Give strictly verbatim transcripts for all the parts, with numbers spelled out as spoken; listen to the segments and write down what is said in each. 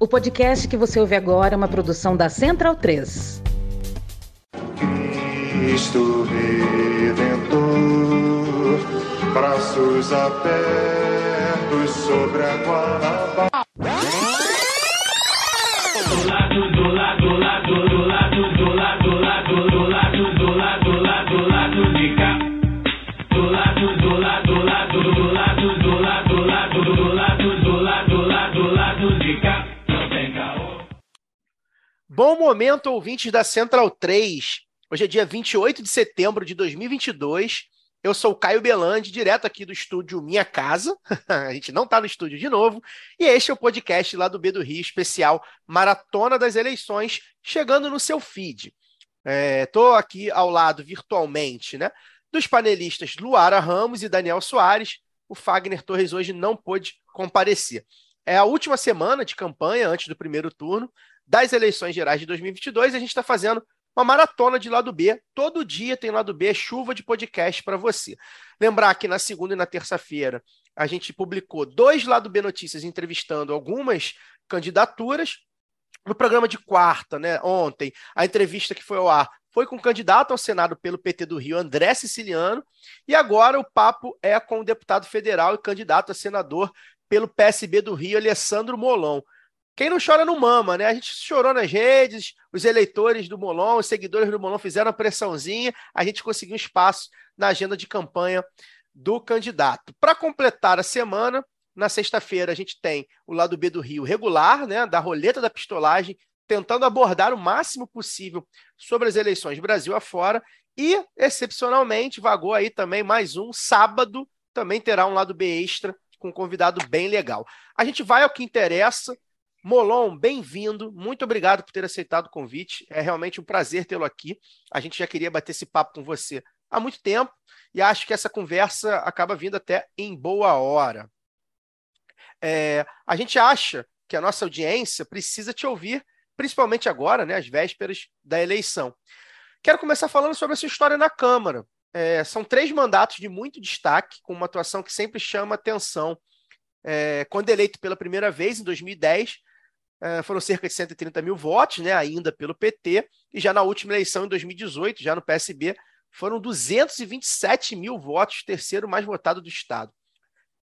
O podcast que você ouve agora é uma produção da Central três. Cristo Redentor, braços abertos sobre a Guanabara. Do lado, do lado, do lado, do lado, do lado, do lado, do lado, do lado, do lado, do lado de cá. Do lado, do lado, do lado, do lado, do lado, do lado, do lado, do lado, do lado, do lado de cá. Não tem caô. Bom momento, ouvintes da Central três. Hoje é dia vinte e oito de setembro de dois mil e vinte e dois. Eu sou o Caio Bellandi, direto aqui do estúdio Minha Casa. A gente não está no estúdio de novo. E este é o podcast Lado B do Rio, especial Maratona das Eleições, chegando no seu feed. Estou é, aqui ao lado, virtualmente, né, dos panelistas Luara Ramos e Daniel Soares. O Fagner Torres hoje não pôde comparecer. É a última semana de campanha, antes do primeiro turno, das eleições gerais de dois mil e vinte e dois. A gente está fazendo uma maratona de Lado B. Todo dia tem Lado B, chuva de podcast para você. Lembrar que na segunda e na terça-feira a gente publicou dois Lado B Notícias entrevistando algumas candidaturas. No programa de quarta, né, ontem, a entrevista que foi ao ar foi com o candidato ao Senado pelo P T do Rio, André Siciliano. E agora o papo é com o deputado federal e candidato a senador pelo P S B do Rio, Alessandro Molon. Quem não chora não mama, né? A gente chorou nas redes, os eleitores do Molon, os seguidores do Molon fizeram a pressãozinha, a gente conseguiu espaço na agenda de campanha do candidato. Para completar a semana, na sexta-feira a gente tem o Lado B do Rio regular, né? Da roleta da pistolagem, tentando abordar o máximo possível sobre as eleições Brasil afora e, excepcionalmente, vagou aí também mais um, sábado, também terá um Lado B extra com um convidado bem legal. A gente vai ao que interessa. Molon, bem-vindo, muito obrigado por ter aceitado o convite, é realmente um prazer tê-lo aqui, a gente já queria bater esse papo com você há muito tempo e acho que essa conversa acaba vindo até em boa hora. É, a gente acha que a nossa audiência precisa te ouvir, principalmente agora, né, às vésperas da eleição. Quero começar falando sobre a sua história na Câmara, é, são três mandatos de muito destaque, com uma atuação que sempre chama atenção. É, quando eleito pela primeira vez, em dois mil e dez, é, foram cerca de cento e trinta mil votos, né, ainda pelo P T, e já na última eleição, em dois mil e dezoito, já no P S B, foram duzentos e vinte e sete mil votos, terceiro mais votado do Estado.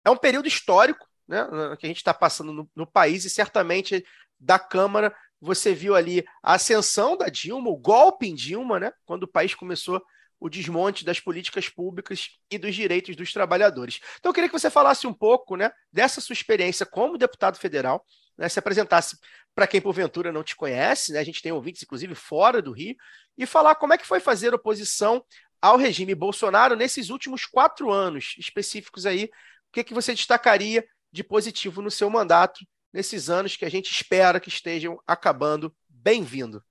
É um período histórico, né, que a gente está passando no, no país, e certamente da Câmara você viu ali a ascensão da Dilma, o golpe em Dilma, né, quando o país começou o desmonte das políticas públicas e dos direitos dos trabalhadores. Então, eu queria que você falasse um pouco, né, dessa sua experiência como deputado federal, né, se apresentasse para quem, porventura, não te conhece, né, a gente tem ouvintes, inclusive, fora do Rio, e falar como é que foi fazer oposição ao regime Bolsonaro nesses últimos quatro anos específicos aí, o que, que você destacaria de positivo no seu mandato nesses anos que a gente espera que estejam acabando. Bem-vindo.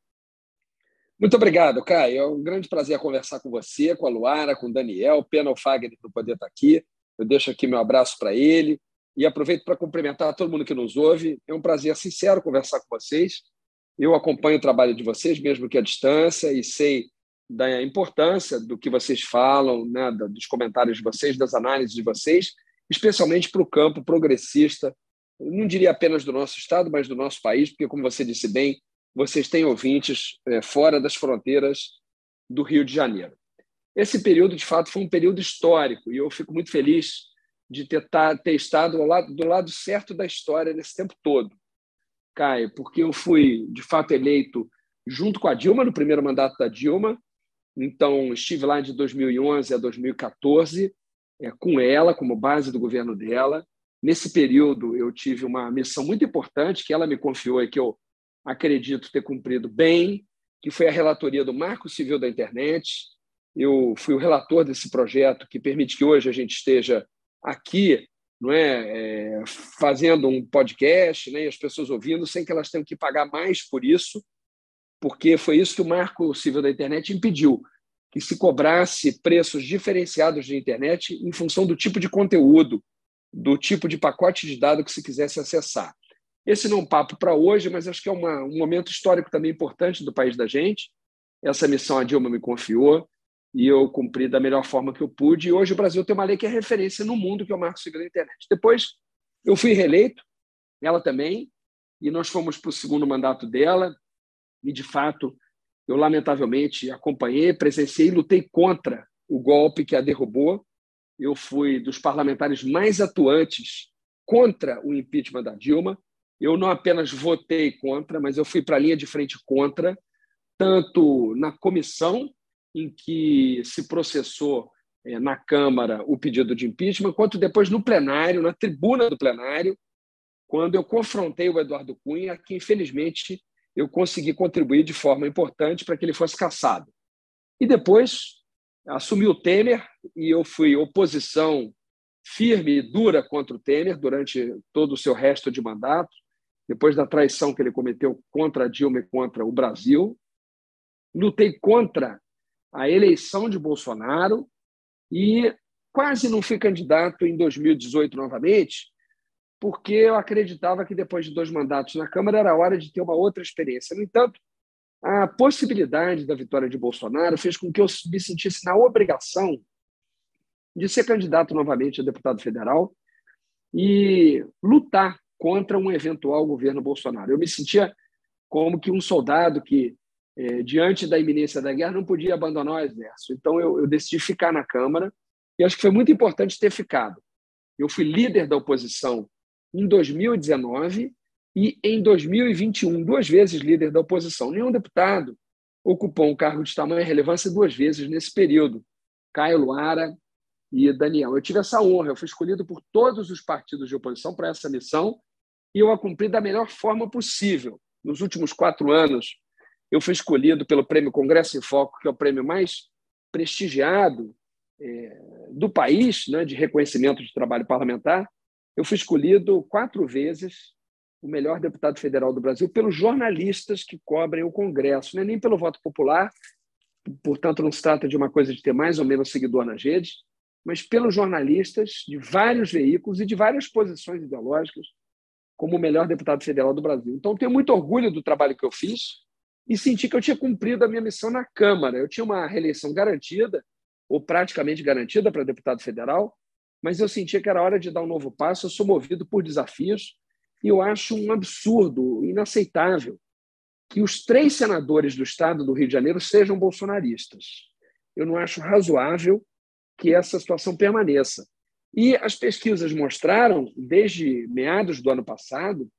Muito obrigado, Caio. É um grande prazer conversar com você, com a Luara, com o Daniel. Pena o Fagner não poder estar aqui. Eu deixo aqui meu abraço para ele e aproveito para cumprimentar todo mundo que nos ouve. É um prazer sincero conversar com vocês. Eu acompanho o trabalho de vocês, mesmo que à distância, e sei da importância do que vocês falam, né, dos comentários de vocês, das análises de vocês, especialmente para o campo progressista, não diria apenas do nosso Estado, mas do nosso país, porque, como você disse bem, vocês têm ouvintes é, fora das fronteiras do Rio de Janeiro. Esse período, de fato, foi um período histórico e eu fico muito feliz de ter, ter estado ao lado, do lado certo da história nesse tempo todo, Caio, porque eu fui, de fato, eleito junto com a Dilma, no primeiro mandato da Dilma. Então, estive lá de dois mil e onze a dois mil e quatorze é, com ela, como base do governo dela. Nesse período, eu tive uma missão muito importante que ela me confiou e que eu acredito ter cumprido bem, que foi a relatoria do Marco Civil da Internet. Eu fui o relator desse projeto que permite que hoje a gente esteja aqui, não é, é, fazendo um podcast, né, e as pessoas ouvindo, sem que elas tenham que pagar mais por isso, porque foi isso que o Marco Civil da Internet impediu, que se cobrasse preços diferenciados de internet em função do tipo de conteúdo, do tipo de pacote de dado que se quisesse acessar. Esse não é um papo para hoje, mas acho que é uma, um momento histórico também importante do país da gente. Essa missão a Dilma me confiou e eu cumpri da melhor forma que eu pude. E hoje o Brasil tem uma lei que é referência no mundo, que é o Marco Civil da Internet. Depois eu fui reeleito, ela também, e nós fomos para o segundo mandato dela, e, de fato, eu, lamentavelmente, acompanhei, presenciei e lutei contra o golpe que a derrubou. Eu fui dos parlamentares mais atuantes contra o impeachment da Dilma. Eu não apenas votei contra, mas eu fui para a linha de frente contra, tanto na comissão em que se processou é, na Câmara o pedido de impeachment, quanto depois no plenário, na tribuna do plenário, quando eu confrontei o Eduardo Cunha, que, infelizmente, eu consegui contribuir de forma importante para que ele fosse cassado. E depois assumiu o Temer e eu fui oposição firme e dura contra o Temer durante todo o seu resto de mandato, depois da traição que ele cometeu contra a Dilma e contra o Brasil. Lutei contra a eleição de Bolsonaro e quase não fui candidato em dois mil e dezoito novamente, porque eu acreditava que depois de dois mandatos na Câmara era hora de ter uma outra experiência. No entanto, a possibilidade da vitória de Bolsonaro fez com que eu me sentisse na obrigação de ser candidato novamente a deputado federal e lutar contra um eventual governo Bolsonaro. Eu me sentia como que um soldado que, eh, diante da iminência da guerra, não podia abandonar o exército. Então, eu, eu decidi ficar na Câmara e acho que foi muito importante ter ficado. Eu fui líder da oposição em dois mil e dezenove e em dois mil e vinte e um, duas vezes líder da oposição. Nenhum deputado ocupou um cargo de tamanha relevância duas vezes nesse período, Caio, Luara e Daniel. Eu tive essa honra, eu fui escolhido por todos os partidos de oposição para essa missão e eu a cumpri da melhor forma possível. Nos últimos quatro anos, eu fui escolhido pelo Prêmio Congresso em Foco, que é o prêmio mais prestigiado é, do país, né, de reconhecimento de trabalho parlamentar. Eu fui escolhido quatro vezes o melhor deputado federal do Brasil pelos jornalistas que cobrem o Congresso, né? Nem pelo voto popular, portanto, não se trata de uma coisa de ter mais ou menos seguidor nas redes, mas pelos jornalistas de vários veículos e de várias posições ideológicas como o melhor deputado federal do Brasil. Então, tenho muito orgulho do trabalho que eu fiz e senti que eu tinha cumprido a minha missão na Câmara. Eu tinha uma reeleição garantida, ou praticamente garantida, para deputado federal, mas eu sentia que era hora de dar um novo passo. Eu sou movido por desafios e eu acho um absurdo, inaceitável, que os três senadores do Estado do Rio de Janeiro sejam bolsonaristas. Eu não acho razoável que essa situação permaneça. E as pesquisas mostraram, desde meados do ano passado,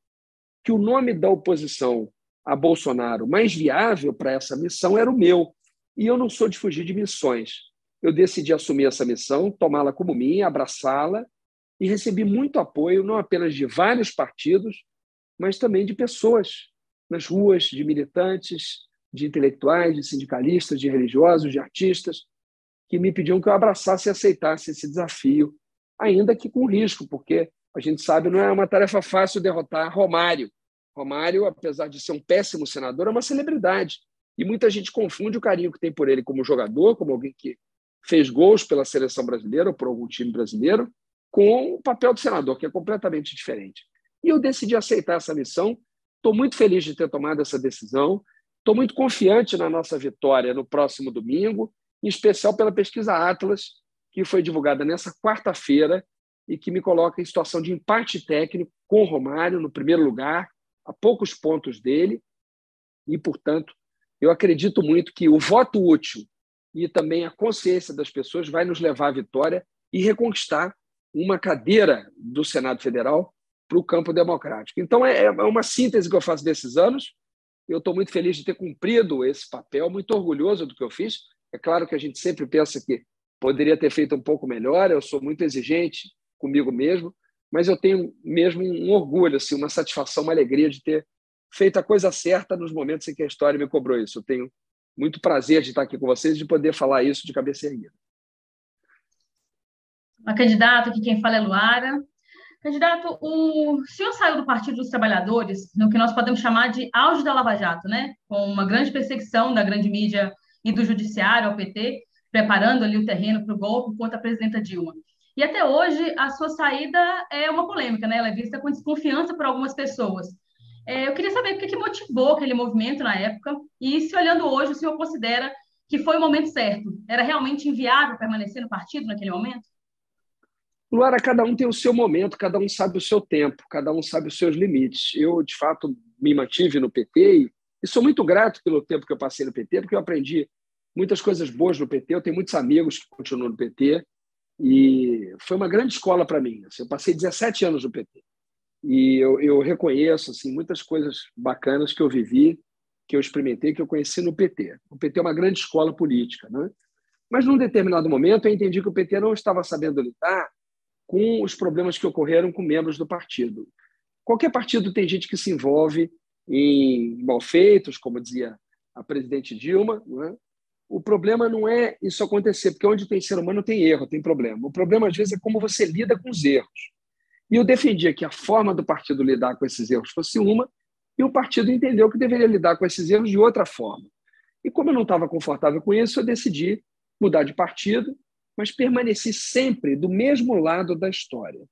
que o nome da oposição a Bolsonaro mais viável para essa missão era o meu. E eu não sou de fugir de missões. Eu decidi assumir essa missão, tomá-la como minha, abraçá-la, e recebi muito apoio, não apenas de vários partidos, mas também de pessoas nas ruas, de militantes, de intelectuais, de sindicalistas, de religiosos, de artistas, que me pediam que eu abraçasse e aceitasse esse desafio, ainda que com risco, porque a gente sabe não é uma tarefa fácil derrotar Romário. Romário, apesar de ser um péssimo senador, é uma celebridade, e muita gente confunde o carinho que tem por ele como jogador, como alguém que fez gols pela seleção brasileira ou por algum time brasileiro, com o papel do senador, que é completamente diferente. E eu decidi aceitar essa missão. Estou muito feliz de ter tomado essa decisão. Estou muito confiante na nossa vitória no próximo domingo, em especial pela pesquisa Atlas, que foi divulgada nessa quarta-feira e que me coloca em situação de empate técnico com o Romário, no primeiro lugar, a poucos pontos dele. E, portanto, eu acredito muito que o voto útil e também a consciência das pessoas vai nos levar à vitória e reconquistar uma cadeira do Senado Federal para o campo democrático. Então, é uma síntese que eu faço desses anos. Eu estou muito feliz de ter cumprido esse papel, muito orgulhoso do que eu fiz. É claro que a gente sempre pensa que poderia ter feito um pouco melhor, eu sou muito exigente comigo mesmo, mas eu tenho mesmo um orgulho, assim, uma satisfação, uma alegria de ter feito a coisa certa nos momentos em que a história me cobrou isso. Eu tenho muito prazer de estar aqui com vocês e de poder falar isso de cabeça erguida. A candidato, aqui quem fala é Luara. Candidato, o senhor saiu do Partido dos Trabalhadores, no que nós podemos chamar de auge da Lava Jato, né? Com uma grande perseguição da grande mídia e do judiciário ao P T, preparando ali o terreno para o golpe contra a presidenta Dilma. E até hoje, a sua saída é uma polêmica, né? Ela é vista com desconfiança por algumas pessoas. Eu queria saber o que motivou aquele movimento na época e, se olhando hoje, o senhor considera que foi o momento certo? Era realmente inviável permanecer no partido naquele momento? Luara, cada um tem o seu momento, cada um sabe o seu tempo, cada um sabe os seus limites. Eu, de fato, me mantive no P T e sou muito grato pelo tempo que eu passei no P T, porque eu aprendi muitas coisas boas no P T, eu tenho muitos amigos que continuam no P T e foi uma grande escola para mim. Eu passei dezessete anos no P T e eu, eu reconheço assim, muitas coisas bacanas que eu vivi, que eu experimentei, que eu conheci no P T. O P T é uma grande escola política, né? Mas, num determinado momento, eu entendi que o P T não estava sabendo lidar com os problemas que ocorreram com membros do partido. Qualquer partido tem gente que se envolve em malfeitos, como dizia a presidente Dilma, não é? O problema não é isso acontecer, porque onde tem ser humano tem erro, tem problema. O problema, às vezes, é como você lida com os erros. E eu defendia que a forma do partido lidar com esses erros fosse uma, e o partido entendeu que deveria lidar com esses erros de outra forma. E como eu não estava confortável com isso, eu decidi mudar de partido, mas permaneci sempre do mesmo lado da história.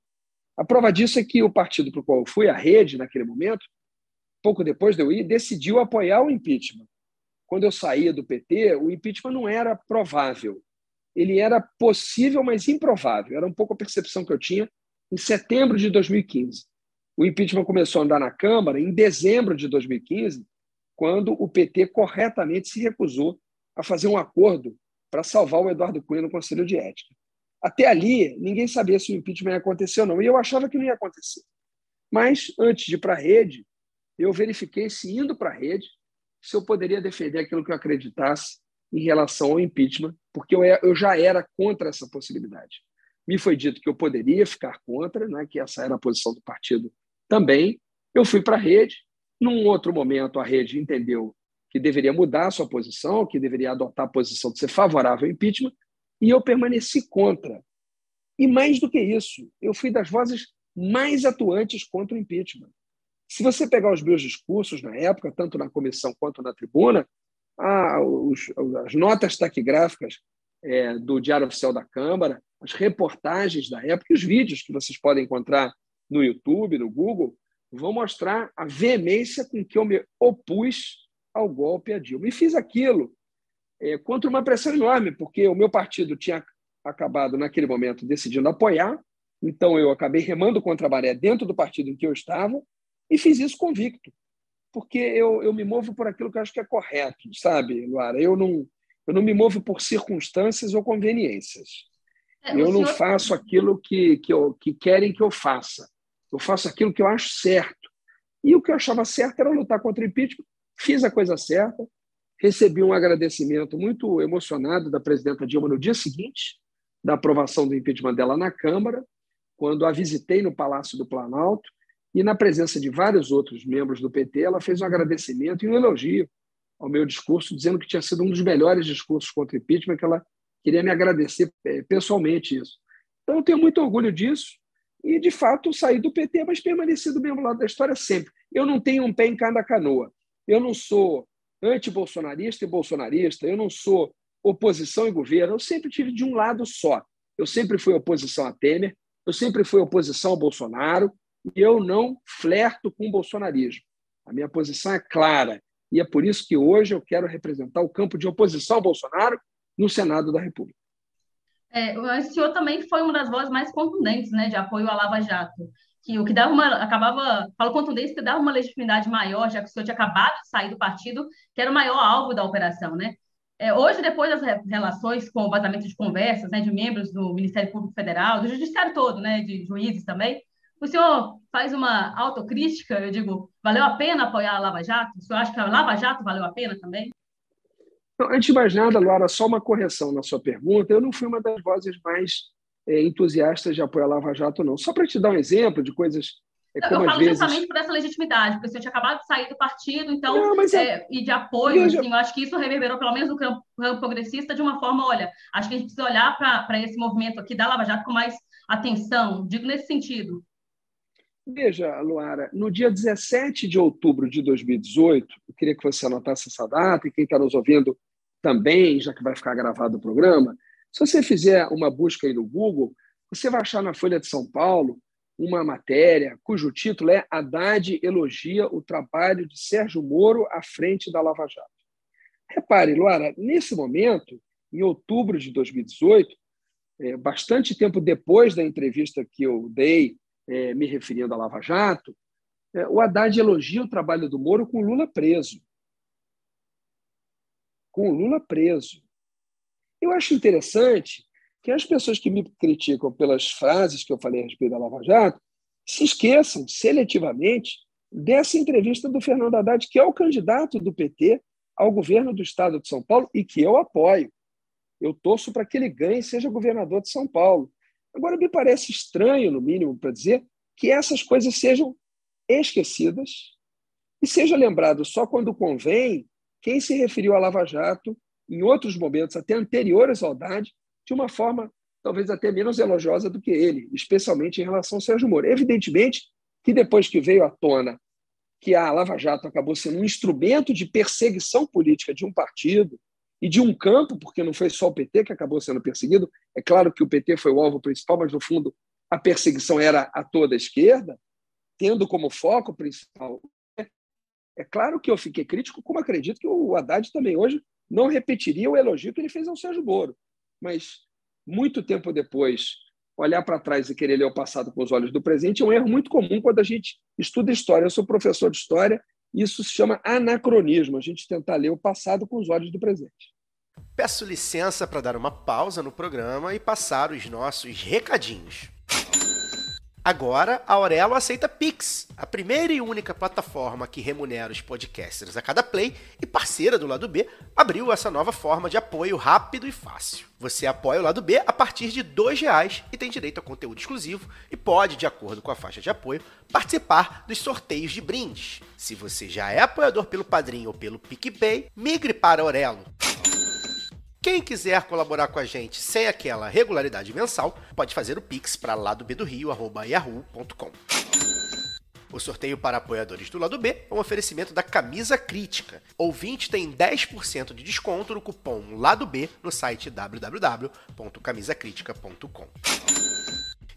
A prova disso é que o partido para o qual eu fui, a Rede, naquele momento, pouco depois de eu ir, decidiu apoiar o impeachment. Quando eu saía do P T, o impeachment não era provável. Ele era possível, mas improvável. Era um pouco a percepção que eu tinha em setembro de dois mil e quinze. O impeachment começou a andar na Câmara em dezembro de dois mil e quinze, quando o P T corretamente se recusou a fazer um acordo para salvar o Eduardo Cunha no Conselho de Ética. Até ali, ninguém sabia se o impeachment ia acontecer ou não, e eu achava que não ia acontecer. Mas, antes de ir para a Rede, eu verifiquei se, indo para a Rede, se eu poderia defender aquilo que eu acreditasse em relação ao impeachment, porque eu, eu já era contra essa possibilidade. Me foi dito que eu poderia ficar contra, né, que essa era a posição do partido também. Eu fui para a Rede. Num outro momento, a Rede entendeu que deveria mudar a sua posição, que deveria adotar a posição de ser favorável ao impeachment, e eu permaneci contra. E mais do que isso, eu fui das vozes mais atuantes contra o impeachment. Se você pegar os meus discursos na época, tanto na comissão quanto na tribuna, ah, os, as notas taquigráficas é, do Diário Oficial da Câmara, as reportagens da época e os vídeos que vocês podem encontrar no YouTube, no Google, vão mostrar a veemência com que eu me opus ao golpe a Dilma. E fiz aquilo é, contra uma pressão enorme, porque o meu partido tinha acabado, naquele momento, decidindo apoiar, então eu acabei remando contra a maré dentro do partido em que eu estava e fiz isso convicto, porque eu, eu me movo por aquilo que eu acho que é correto, sabe, Luara? Eu não, eu não me movo por circunstâncias ou conveniências. É, eu não senhor... faço aquilo que, que, eu, que querem que eu faça. Eu faço aquilo que eu acho certo. E o que eu achava certo era lutar contra o impeachment. Fiz a coisa certa, recebi um agradecimento muito emocionado da presidenta Dilma no dia seguinte da aprovação do impeachment dela na Câmara, quando a visitei no Palácio do Planalto, e na presença de vários outros membros do P T, ela fez um agradecimento e um elogio ao meu discurso, dizendo que tinha sido um dos melhores discursos contra o impeachment, que ela queria me agradecer pessoalmente isso. Então, eu tenho muito orgulho disso, e, de fato, saí do P T, mas permaneci do mesmo lado da história sempre. Eu não tenho um pé em cada canoa. Eu não sou antibolsonarista e bolsonarista, eu não sou oposição e governo, eu sempre tive de um lado só. Eu sempre fui oposição a Temer, eu sempre fui oposição a Bolsonaro, e eu não flerto com o bolsonarismo. A minha posição é clara, e é por isso que hoje eu quero representar o campo de oposição ao Bolsonaro no Senado da República. É, o senhor também foi uma das vozes mais contundentes, né, de apoio à Lava Jato, que o que dava uma, acabava, falo contundência, que dava uma legitimidade maior, já que o senhor tinha acabado de sair do partido, que era o maior alvo da operação, né? É, hoje, depois das relações com o vazamento de conversas, né, de membros do Ministério Público Federal, do Judiciário todo, né, de juízes também, o senhor faz uma autocrítica, eu digo, valeu a pena apoiar a Lava Jato? O senhor acha que a Lava Jato valeu a pena também? Não, antes de mais nada, Luara, só uma correção na sua pergunta, eu não fui uma das vozes mais é, entusiastas de apoio à Lava Jato, não. Só para te dar um exemplo de coisas... É, não, como eu falo vezes... justamente por essa legitimidade, porque o senhor tinha acabado de sair do partido, então, não, mas é, é... e de apoio, eu, assim, eu acho que isso reverberou, pelo menos no campo, campo progressista, de uma forma, olha, acho que a gente precisa olhar para esse movimento aqui da Lava Jato com mais atenção, digo nesse sentido. Veja, Luara, no dia dezessete de outubro de dois mil e dezoito, eu queria que você anotasse essa data, e quem está nos ouvindo também, já que vai ficar gravado o programa, se você fizer uma busca aí no Google, você vai achar na Folha de São Paulo uma matéria cujo título é Haddad elogia o trabalho de Sérgio Moro à frente da Lava Jato. Repare, Luara, nesse momento, em outubro de dois mil e dezoito, é, bastante tempo depois da entrevista que eu dei, é, me referindo à Lava Jato, é, o Haddad elogia o trabalho do Moro com o Lula preso. Com o Lula preso. Eu acho interessante que as pessoas que me criticam pelas frases que eu falei a respeito da Lava Jato se esqueçam seletivamente dessa entrevista do Fernando Haddad, que é o candidato do P T ao governo do Estado de São Paulo e que eu apoio. Eu torço para que ele ganhe e seja governador de São Paulo. Agora, me parece estranho, no mínimo, para dizer que essas coisas sejam esquecidas e seja lembrado só quando convém quem se referiu à Lava Jato em outros momentos, até anteriores ao Haddad, de uma forma talvez até menos elogiosa do que ele, especialmente em relação ao Sérgio Moro. Evidentemente que depois que veio à tona que a Lava Jato acabou sendo um instrumento de perseguição política de um partido e de um campo, porque não foi só o P T que acabou sendo perseguido, é claro que o P T foi o alvo principal, mas, no fundo, a perseguição era a toda a esquerda, tendo como foco principal. É claro que eu fiquei crítico, como acredito que o Haddad também hoje não repetiria o elogio que ele fez ao Sérgio Moro. Mas, muito tempo depois, olhar para trás e querer ler o passado com os olhos do presente é um erro muito comum quando a gente estuda história. Eu sou professor de história e isso se chama anacronismo, a gente tentar ler o passado com os olhos do presente. Peço licença para dar uma pausa no programa e passar os nossos recadinhos. Agora, a Orelo aceita Pix, a primeira e única plataforma que remunera os podcasters a cada play e parceira do Lado B, abriu essa nova forma de apoio rápido e fácil. Você apoia o Lado B a partir de dois reais e tem direito a conteúdo exclusivo e pode, de acordo com a faixa de apoio, participar dos sorteios de brindes. Se você já é apoiador pelo Padrim ou pelo PicPay, migre para a Orelo. Quem quiser colaborar com a gente sem aquela regularidade mensal, pode fazer o Pix para lado b do rio arroba yahoo ponto com. O sorteio para apoiadores do Lado B é um oferecimento da Camisa Crítica. Ouvinte tem dez por cento de desconto no cupom Lado B no site w w w ponto camisa crítica ponto com.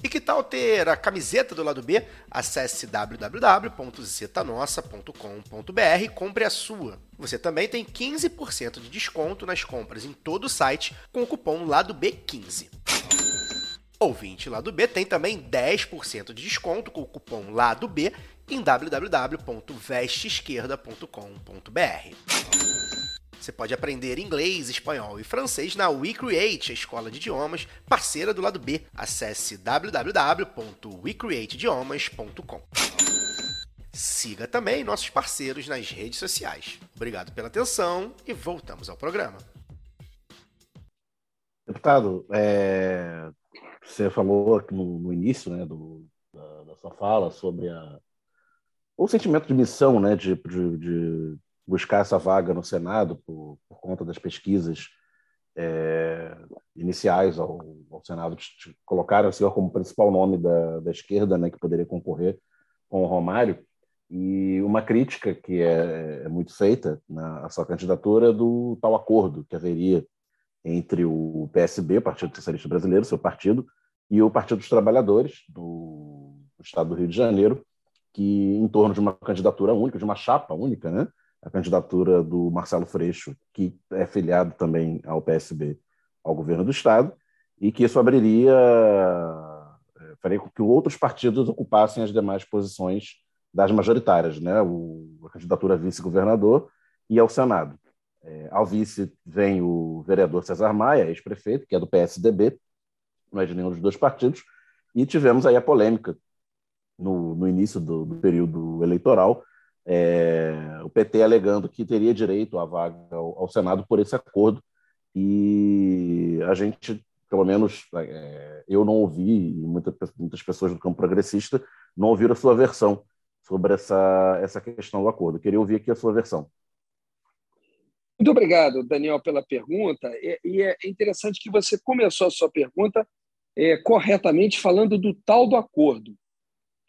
E que tal ter a camiseta do Lado B? Acesse w w w ponto zeta nossa ponto com ponto b r e compre a sua. Você também tem quinze por cento de desconto nas compras em todo o site com o cupom Lado B quinze. Ouvinte Lado B tem também dez por cento de desconto com o cupom Lado B em w w w ponto veste esquerda ponto com ponto b r. Você pode aprender inglês, espanhol e francês na WeCreate, a escola de idiomas parceira do Lado B. Acesse w w w ponto we create idiomas ponto com. Siga também nossos parceiros nas redes sociais. Obrigado pela atenção e voltamos ao programa. Deputado, é... você falou no, no início, né, do, da, da sua fala sobre a... o sentimento de missão, né, de... de, de... buscar essa vaga no Senado por, por conta das pesquisas é, iniciais ao, ao Senado. Colocaram o senhor como principal nome da, da esquerda, né, que poderia concorrer com o Romário. E uma crítica que é, é muito feita na sua candidatura do tal acordo que haveria entre o P S B, Partido Socialista Brasileiro, seu partido, e o Partido dos Trabalhadores do, do Estado do Rio de Janeiro, que em torno de uma candidatura única, de uma chapa única, né, a candidatura do Marcelo Freixo, que é filiado também ao P S B, ao governo do Estado, e que isso abriria, faria com que outros partidos ocupassem as demais posições das majoritárias, né? O, a candidatura a vice-governador e ao Senado. É, ao vice vem o vereador César Maia, ex-prefeito, que é do P S D B, não é de nenhum dos dois partidos, e tivemos aí a polêmica no, no início do, do período eleitoral, É, o P T alegando que teria direito à vaga ao, ao Senado por esse acordo, e a gente, pelo menos é, eu não ouvi, muita, muitas pessoas do campo progressista não ouviram a sua versão sobre essa, essa questão do acordo. Eu queria ouvir aqui a sua versão. Muito obrigado, Daniel, pela pergunta, e, e é interessante que você começou a sua pergunta é, corretamente falando do tal do acordo.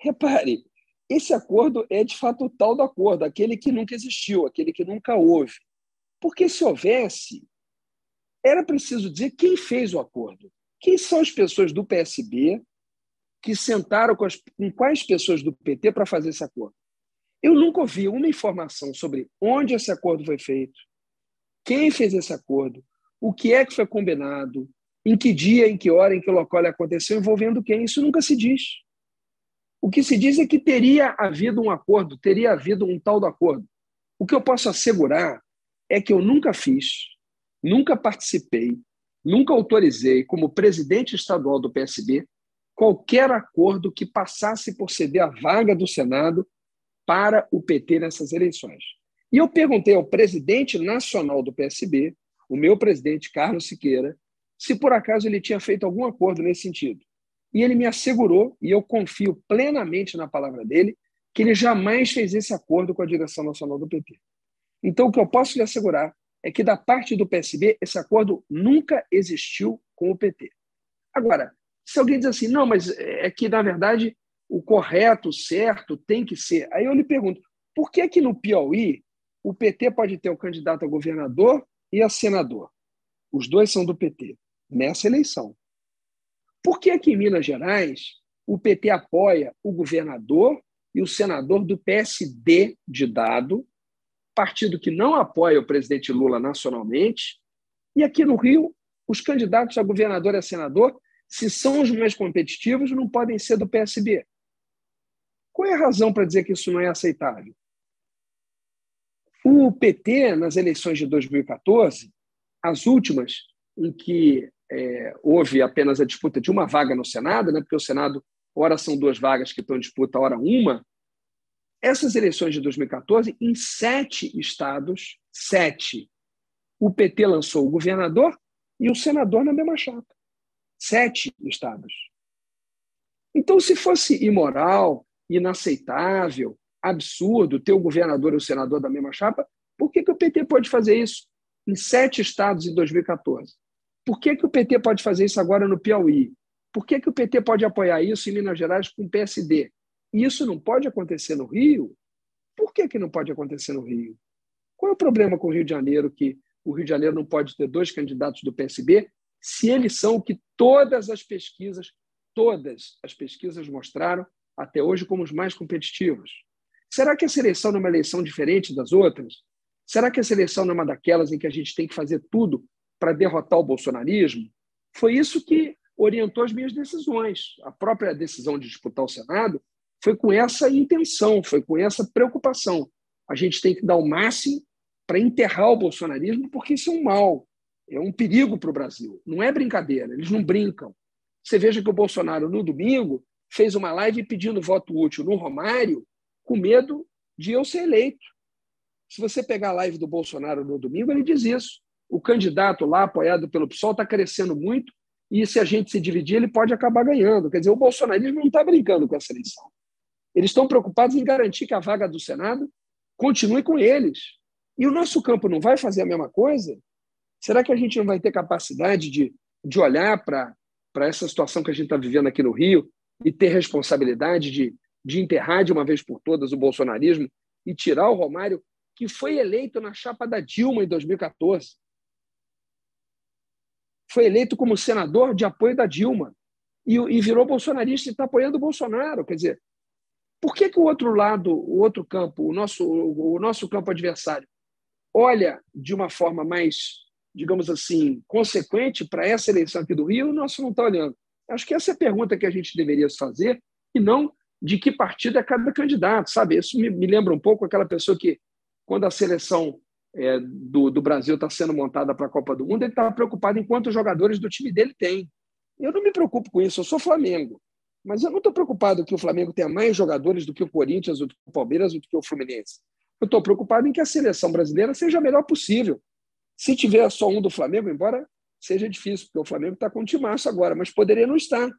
Repare, esse acordo é, de fato, o tal do acordo, aquele que nunca existiu, aquele que nunca houve. Porque, se houvesse, era preciso dizer quem fez o acordo. Quem são as pessoas do P S B que sentaram com, as, com quais pessoas do P T para fazer esse acordo? Eu nunca ouvi uma informação sobre onde esse acordo foi feito, quem fez esse acordo, o que é que foi combinado, Em que dia, em que hora, em que local ele aconteceu, envolvendo quem? Isso nunca se diz. O que se diz é que teria havido um acordo, teria havido um tal do acordo. O que eu posso assegurar é que eu nunca fiz, nunca participei, nunca autorizei, como presidente estadual do P S B, qualquer acordo que passasse por ceder a vaga do Senado para o P T nessas eleições. E eu perguntei ao presidente nacional do P S B, o meu presidente, Carlos Siqueira, se por acaso ele tinha feito algum acordo nesse sentido. E ele me assegurou, e eu confio plenamente na palavra dele, que ele jamais fez esse acordo com a direção nacional do P T. Então, o que eu posso lhe assegurar é que, da parte do P S B, esse acordo nunca existiu com o P T. Agora, se alguém diz assim, não, mas é que, na verdade, o correto, o certo, tem que ser. Aí eu lhe pergunto, por que é que no Piauí o P T pode ter o candidato a governador e a senador? Os dois são do P T, nessa eleição. Por que é que em Minas Gerais o P T apoia o governador e o senador do P S D de dado, partido que não apoia o presidente Lula nacionalmente, e aqui no Rio os candidatos a governador e a senador, se são os mais competitivos, não podem ser do P S B? Qual é a razão para dizer que isso não é aceitável? O P T, nas eleições de dois mil e quatorze, as últimas em que é, houve apenas a disputa de uma vaga no Senado, né, porque o Senado, ora são duas vagas que estão em disputa, ora uma, essas eleições de dois mil e quatorze, em sete estados, sete, o P T lançou o governador e o senador na mesma chapa. Sete estados. Então, se fosse imoral, inaceitável, absurdo ter o governador e o senador da mesma chapa, por que que o P T pode fazer isso em sete estados em dois mil e quatorze? Por que que o P T pode fazer isso agora no Piauí? Por que que o P T pode apoiar isso em Minas Gerais com o P S D? E isso não pode acontecer no Rio? Por que que não pode acontecer no Rio? Qual é o problema com o Rio de Janeiro, que o Rio de Janeiro não pode ter dois candidatos do P S B se eles são o que todas as pesquisas, todas as pesquisas mostraram até hoje como os mais competitivos? Será que essa eleição não é uma eleição diferente das outras? Será que essa eleição não é uma daquelas em que a gente tem que fazer tudo para derrotar o bolsonarismo? Foi isso que orientou as minhas decisões. A própria decisão de disputar o Senado foi com essa intenção, foi com essa preocupação. A gente tem que dar o máximo para enterrar o bolsonarismo, porque isso é um mal, é um perigo para o Brasil. Não é brincadeira, eles não brincam. Você veja que o Bolsonaro, no domingo, fez uma live pedindo voto útil no Romário, com medo de eu ser eleito. Se você pegar a live do Bolsonaro no domingo, ele diz isso. O candidato lá, apoiado pelo PSOL, está crescendo muito e, se a gente se dividir, ele pode acabar ganhando. Quer dizer, o bolsonarismo não está brincando com essa eleição. Eles estão preocupados em garantir que a vaga do Senado continue com eles. E o nosso campo não vai fazer a mesma coisa? Será que a gente não vai ter capacidade de, de olhar para para essa situação que a gente está vivendo aqui no Rio e ter responsabilidade de de enterrar de uma vez por todas o bolsonarismo e tirar o Romário, que foi eleito na chapa da Dilma em dois mil e quatorze. Foi eleito como senador de apoio da Dilma e, e virou bolsonarista e está apoiando o Bolsonaro. Quer dizer, por que que o outro lado, o outro campo, o nosso, o nosso campo adversário, olha de uma forma mais, digamos assim, consequente para essa eleição aqui do Rio e o nosso não está olhando? Acho que essa é a pergunta que a gente deveria fazer e não de que partido é cada candidato, sabe? Isso me, me lembra um pouco aquela pessoa que, quando a seleção é, do, do Brasil está sendo montada para a Copa do Mundo, ele estava preocupado em quantos jogadores do time dele tem. Eu não me preocupo com isso, eu sou Flamengo, mas eu não estou preocupado que o Flamengo tenha mais jogadores do que o Corinthians, do que o Palmeiras, do que o Fluminense. Eu estou preocupado em que a seleção brasileira seja a melhor possível. Se tiver só um do Flamengo, embora seja difícil, porque o Flamengo está com um timaço agora, mas poderia não estar.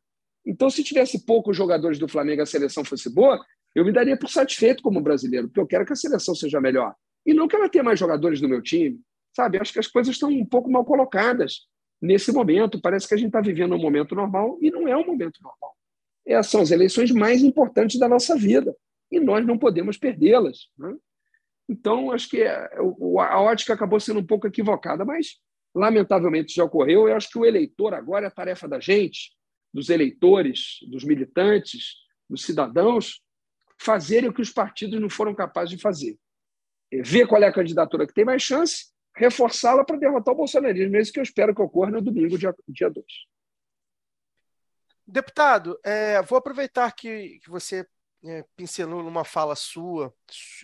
Então, se tivesse poucos jogadores do Flamengo e a seleção fosse boa, eu me daria por satisfeito como brasileiro, porque eu quero que a seleção seja melhor. E não que ela tenha mais jogadores do meu time, sabe? Acho que as coisas estão um pouco mal colocadas nesse momento. Parece que a gente está vivendo um momento normal e não é um momento normal. Essas são as eleições mais importantes da nossa vida e nós não podemos perdê-las, né? Então, acho que a ótica acabou sendo um pouco equivocada, mas, lamentavelmente, já ocorreu. Eu acho que o eleitor agora é a tarefa da gente, dos eleitores, dos militantes, dos cidadãos, fazerem o que os partidos não foram capazes de fazer. Ver qual é a candidatura que tem mais chance, reforçá-la para derrotar o bolsonarismo. É isso que eu espero que ocorra no domingo, dia dois. Deputado, é, vou aproveitar que, que você é, pincelou numa fala sua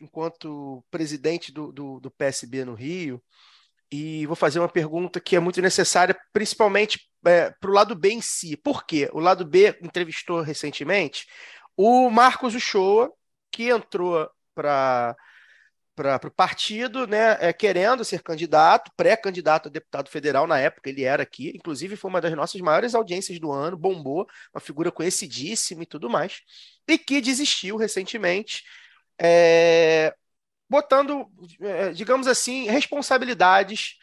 enquanto presidente do, do, do P S B no Rio, e vou fazer uma pergunta que é muito necessária, principalmente é, para o Lado B em si. Por quê? O Lado B entrevistou recentemente o Marcos Uchoa, que entrou para... para o partido, né, é, querendo ser candidato, pré-candidato a deputado federal na época, ele era aqui, inclusive foi uma das nossas maiores audiências do ano, bombou, uma figura conhecidíssima e tudo mais, e que desistiu recentemente, é, botando, é, digamos assim, responsabilidades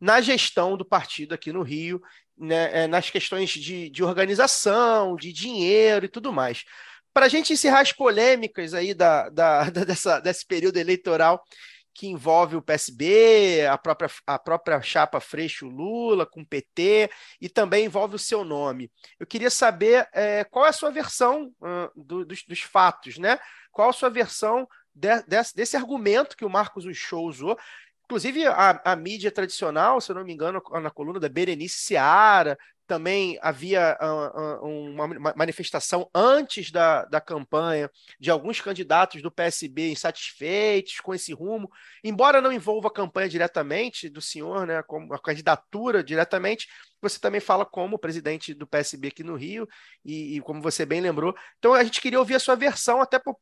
na gestão do partido aqui no Rio, né, é, nas questões de, de organização, de dinheiro e tudo mais. Para a gente encerrar as polêmicas aí da, da, da, dessa, desse período eleitoral que envolve o P S B, a própria, a própria chapa Freixo-Lula com o P T e também envolve o seu nome. Eu queria saber é, qual é a sua versão uh, do, dos, dos fatos, né? Qual a sua versão de, desse, desse argumento que o Marcos Uchoa usou? Inclusive a, a mídia tradicional, se eu não me engano, na coluna da Berenice Seara, também havia uma manifestação antes da, da campanha de alguns candidatos do P S B insatisfeitos com esse rumo, embora não envolva a campanha diretamente do senhor, né, como a candidatura diretamente, você também fala como presidente do P S B aqui no Rio, e, e como você bem lembrou. Então a gente queria ouvir a sua versão até para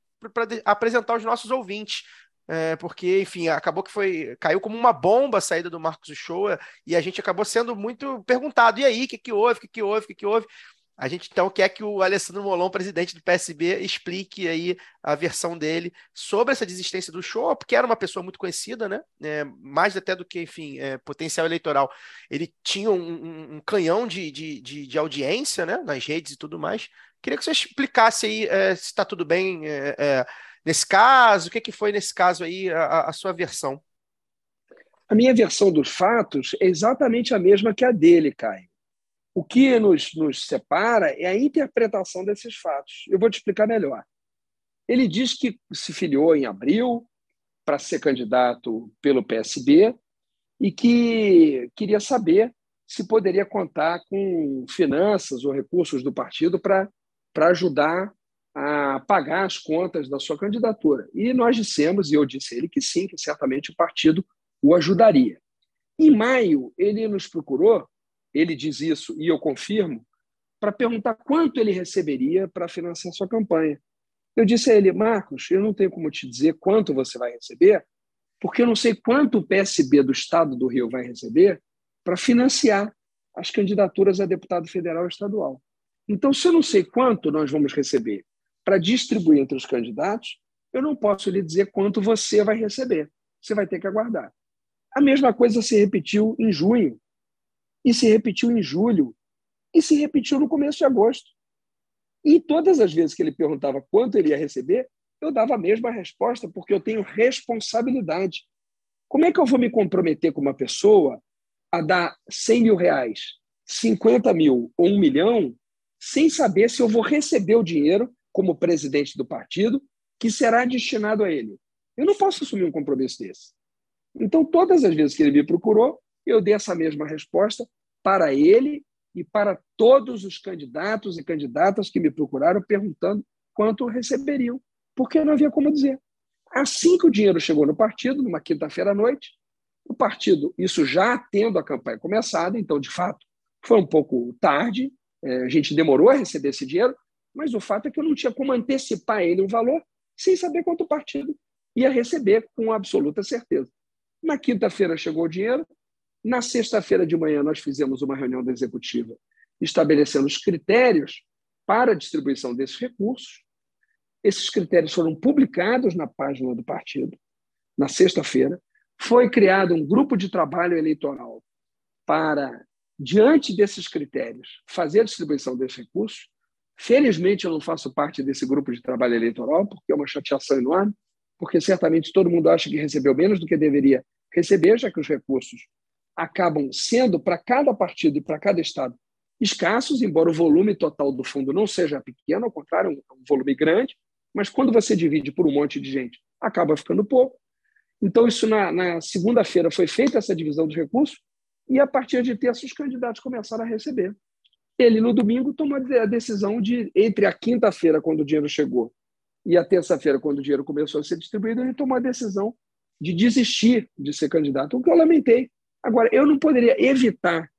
apresentar aos nossos ouvintes, É, porque, enfim, acabou que foi caiu como uma bomba a saída do Marcos Uchoa e a gente acabou sendo muito perguntado, e aí, o que, que houve, o que, que houve, o que, que houve? A gente, então, quer que o Alessandro Molon, presidente do P S B, explique aí a versão dele sobre essa desistência do Uchoa, porque era uma pessoa muito conhecida, né? É, mais até do que, enfim, é, potencial eleitoral. Ele tinha um, um, um canhão de, de, de, de audiência, né? Nas redes e tudo mais. Queria que você explicasse aí é, se está tudo bem... É, é, Nesse caso, o que, que foi nesse caso aí a, a sua versão? A minha versão dos fatos é exatamente a mesma que a dele, Caio. O que nos, nos separa é a interpretação desses fatos. Eu vou te explicar melhor. Ele diz que se filiou em abril para ser candidato pelo P S B e que queria saber se poderia contar com finanças ou recursos do partido para para ajudar a pagar as contas da sua candidatura. E nós dissemos, e eu disse a ele que sim, que certamente o partido o ajudaria. Em maio, ele nos procurou, ele diz isso, e eu confirmo, para perguntar quanto ele receberia para financiar sua campanha. Eu disse a ele, Marcos, eu não tenho como te dizer quanto você vai receber, porque eu não sei quanto o P S B do Estado do Rio vai receber para financiar as candidaturas a deputado federal e estadual. Então, se eu não sei quanto nós vamos receber para distribuir entre os candidatos, eu não posso lhe dizer quanto você vai receber. Você vai ter que aguardar. A mesma coisa se repetiu em junho, e se repetiu em julho, e se repetiu no começo de agosto. E todas as vezes que ele perguntava quanto ele ia receber, eu dava a mesma resposta, porque eu tenho responsabilidade. Como é que eu vou me comprometer com uma pessoa a dar cem mil reais, cinquenta mil ou um milhão, sem saber se eu vou receber o dinheiro como presidente do partido, que será destinado a ele? Eu não posso assumir um compromisso desse. Então, todas as vezes que ele me procurou, eu dei essa mesma resposta para ele e para todos os candidatos e candidatas que me procuraram perguntando quanto receberiam, porque não havia como dizer. Assim que o dinheiro chegou no partido, numa quinta-feira à noite, o partido, isso já tendo a campanha começada, então, de fato, foi um pouco tarde, a gente demorou a receber esse dinheiro, mas o fato é que eu não tinha como antecipar ele um valor sem saber quanto o partido ia receber, com absoluta certeza. Na quinta-feira chegou o dinheiro, na sexta-feira de manhã nós fizemos uma reunião da executiva estabelecendo os critérios para a distribuição desses recursos. Esses critérios foram publicados na página do partido. Na sexta-feira foi criado um grupo de trabalho eleitoral para, diante desses critérios, fazer a distribuição desses recursos. Felizmente, eu não faço parte desse grupo de trabalho eleitoral, porque é uma chateação enorme, porque certamente todo mundo acha que recebeu menos do que deveria receber, já que os recursos acabam sendo, para cada partido e para cada estado, escassos, embora o volume total do fundo não seja pequeno, ao contrário, é um volume grande, mas quando você divide por um monte de gente, acaba ficando pouco. Então, isso na, na segunda-feira foi feita essa divisão dos recursos e, a partir de terça, os candidatos começaram a receber. Ele, no domingo, tomou a decisão de, entre a quinta-feira, quando o dinheiro chegou, e a terça-feira, quando o dinheiro começou a ser distribuído, ele tomou a decisão de desistir de ser candidato, o que eu lamentei. Agora, eu não poderia evitar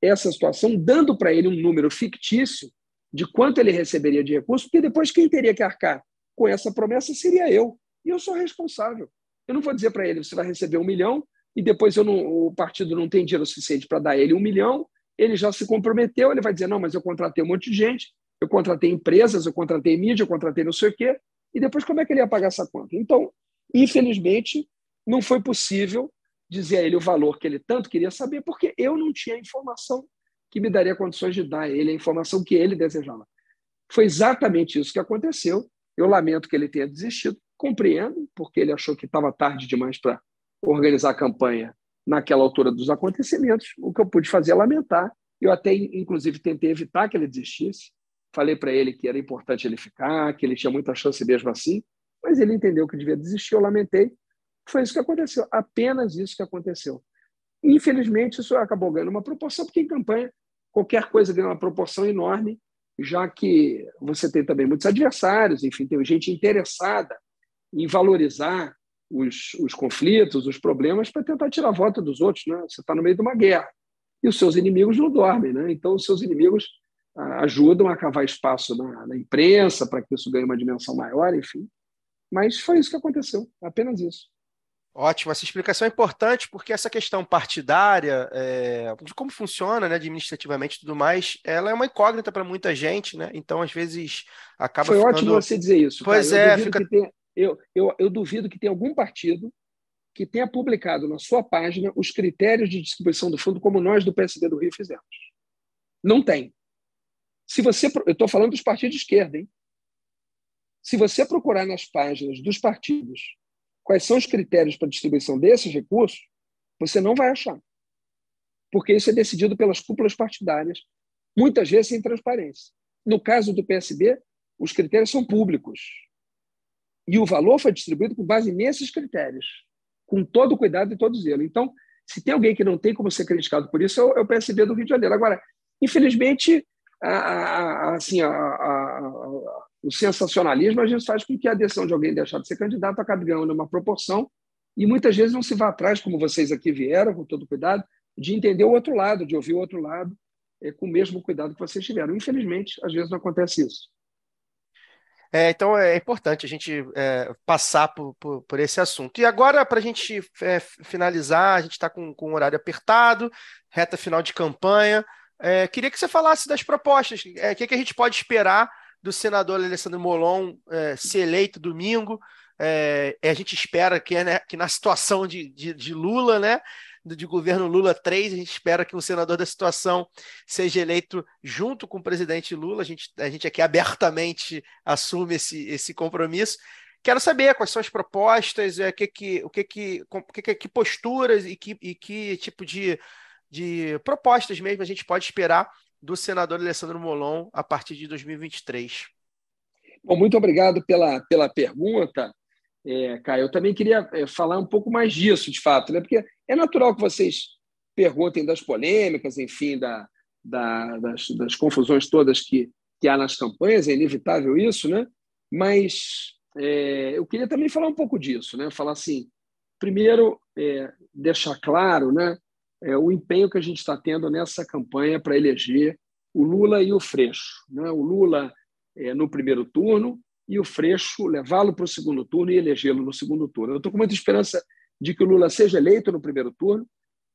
essa situação dando para ele um número fictício de quanto ele receberia de recurso, porque depois quem teria que arcar com essa promessa seria eu. E eu sou responsável. Eu não vou dizer para ele, você vai receber um milhão e depois eu não, o partido não tem dinheiro suficiente para dar ele um milhão, ele já se comprometeu, ele vai dizer, não, mas eu contratei um monte de gente, eu contratei empresas, eu contratei mídia, eu contratei não sei o quê, e depois como é que ele ia pagar essa conta? Então, infelizmente, não foi possível dizer a ele o valor que ele tanto queria saber, porque eu não tinha a informação que me daria condições de dar a ele a informação que ele desejava. Foi exatamente isso que aconteceu. Eu lamento que ele tenha desistido, compreendo, porque ele achou que estava tarde demais para organizar a campanha naquela altura dos acontecimentos. O que eu pude fazer é lamentar. Eu até, inclusive, tentei evitar que ele desistisse. Falei para ele que era importante ele ficar, que ele tinha muita chance mesmo assim, mas ele entendeu que devia desistir, eu lamentei. Foi isso que aconteceu, apenas isso que aconteceu. Infelizmente, isso acabou ganhando uma proporção, porque em campanha qualquer coisa ganha uma proporção enorme, já que você tem também muitos adversários, enfim, tem gente interessada em valorizar os, os conflitos, os problemas, para tentar tirar a voto dos outros, né? Você está no meio de uma guerra, e os seus inimigos não dormem, né? Então os seus inimigos ajudam a cavar espaço na, na imprensa, para que isso ganhe uma dimensão maior, enfim. Mas foi isso que aconteceu, apenas isso. Ótimo, essa explicação é importante porque essa questão partidária, é, de como funciona, né, administrativamente e tudo mais, ela é uma incógnita para muita gente, né? Então, às vezes, acaba Foi ficando... Foi ótimo você dizer isso. Pois cara. é. Eu duvido, fica... que tenha, eu, eu, eu duvido que tenha algum partido que tenha publicado na sua página os critérios de distribuição do fundo como nós do P S B do Rio fizemos. Não tem. Se você, eu estou falando dos partidos de esquerda, hein? Se você procurar nas páginas dos partidos quais são os critérios para a distribuição desses recursos, você não vai achar. Porque isso é decidido pelas cúpulas partidárias, muitas vezes sem transparência. No caso do P S B, os critérios são públicos. E o valor foi distribuído com base nesses critérios, com todo cuidado e todo zelo. Então, se tem alguém que não tem como ser criticado por isso, é o P S B do Rio de Janeiro. Agora, infelizmente, a, a, a, assim, a, a, a, o sensacionalismo, a gente faz com que a decisão de alguém deixar de ser candidato acabe ganhando uma proporção e muitas vezes não se vá atrás, como vocês aqui vieram, com todo cuidado, de entender o outro lado, de ouvir o outro lado, é, com o mesmo cuidado que vocês tiveram. Infelizmente, às vezes não acontece isso. É, então, é importante a gente é, passar por, por, por esse assunto. E agora, para a gente é, finalizar, a gente está com, com o horário apertado, reta final de campanha. É, queria que você falasse das propostas. É, o que, é que a gente pode esperar do senador Alessandro Molon é, ser eleito domingo? É, a gente espera que, né, que na situação de, de, de Lula, né, de governo Lula três, a gente espera que um senador da situação seja eleito junto com o presidente Lula. A gente, a gente aqui abertamente assume esse, esse compromisso. Quero saber quais são as propostas, é, que, que, o que, que, que, que posturas e que, e que tipo de, de propostas mesmo a gente pode esperar do senador Alessandro Molon a partir de dois mil e vinte e três. Bom, muito obrigado pela, pela pergunta, é, Caio. Eu também queria é, falar um pouco mais disso, de fato, né? Porque é natural que vocês perguntem das polêmicas, enfim, da, da, das, das confusões todas que, que há nas campanhas, é inevitável isso, né? Mas é, eu queria também falar um pouco disso, né? Falar assim, primeiro, é, deixar claro, né? É, o empenho que a gente está tendo nessa campanha para eleger o Lula e o Freixo. Né? O Lula é, no primeiro turno e o Freixo levá-lo para o segundo turno e elegê-lo no segundo turno. Eu estou com muita esperança de que o Lula seja eleito no primeiro turno.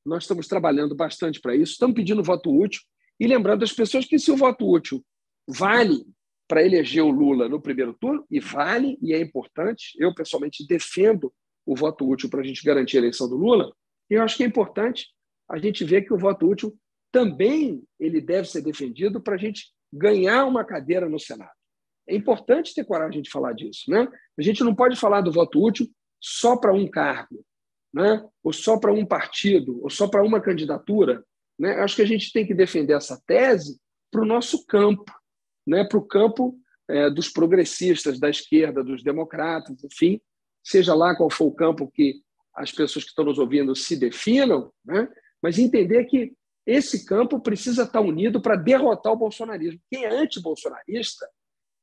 Nós estamos trabalhando bastante para isso, estamos pedindo voto útil e lembrando as pessoas que, se o voto útil vale para eleger o Lula no primeiro turno, e vale, e é importante, eu pessoalmente defendo o voto útil para a gente garantir a eleição do Lula, e eu acho que é importante a gente vê que o voto útil também ele deve ser defendido para a gente ganhar uma cadeira no Senado. É importante ter coragem de falar disso, né? A gente não pode falar do voto útil só para um cargo, né? Ou só para um partido, ou só para uma candidatura, né? Acho que a gente tem que defender essa tese para o nosso campo, né? Para o campo é, dos progressistas, da esquerda, dos democratas, enfim, seja lá qual for o campo que as pessoas que estão nos ouvindo se definam, né? Mas entender que esse campo precisa estar unido para derrotar o bolsonarismo. Quem é antibolsonarista